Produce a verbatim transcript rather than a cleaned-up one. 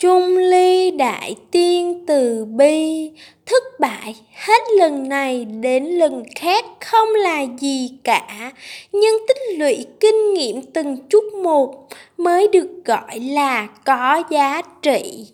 Chung Ly Đại Tiên từ bi, thất bại hết lần này đến lần khác không là gì cả, nhưng tích lũy kinh nghiệm từng chút một mới được gọi là có giá trị.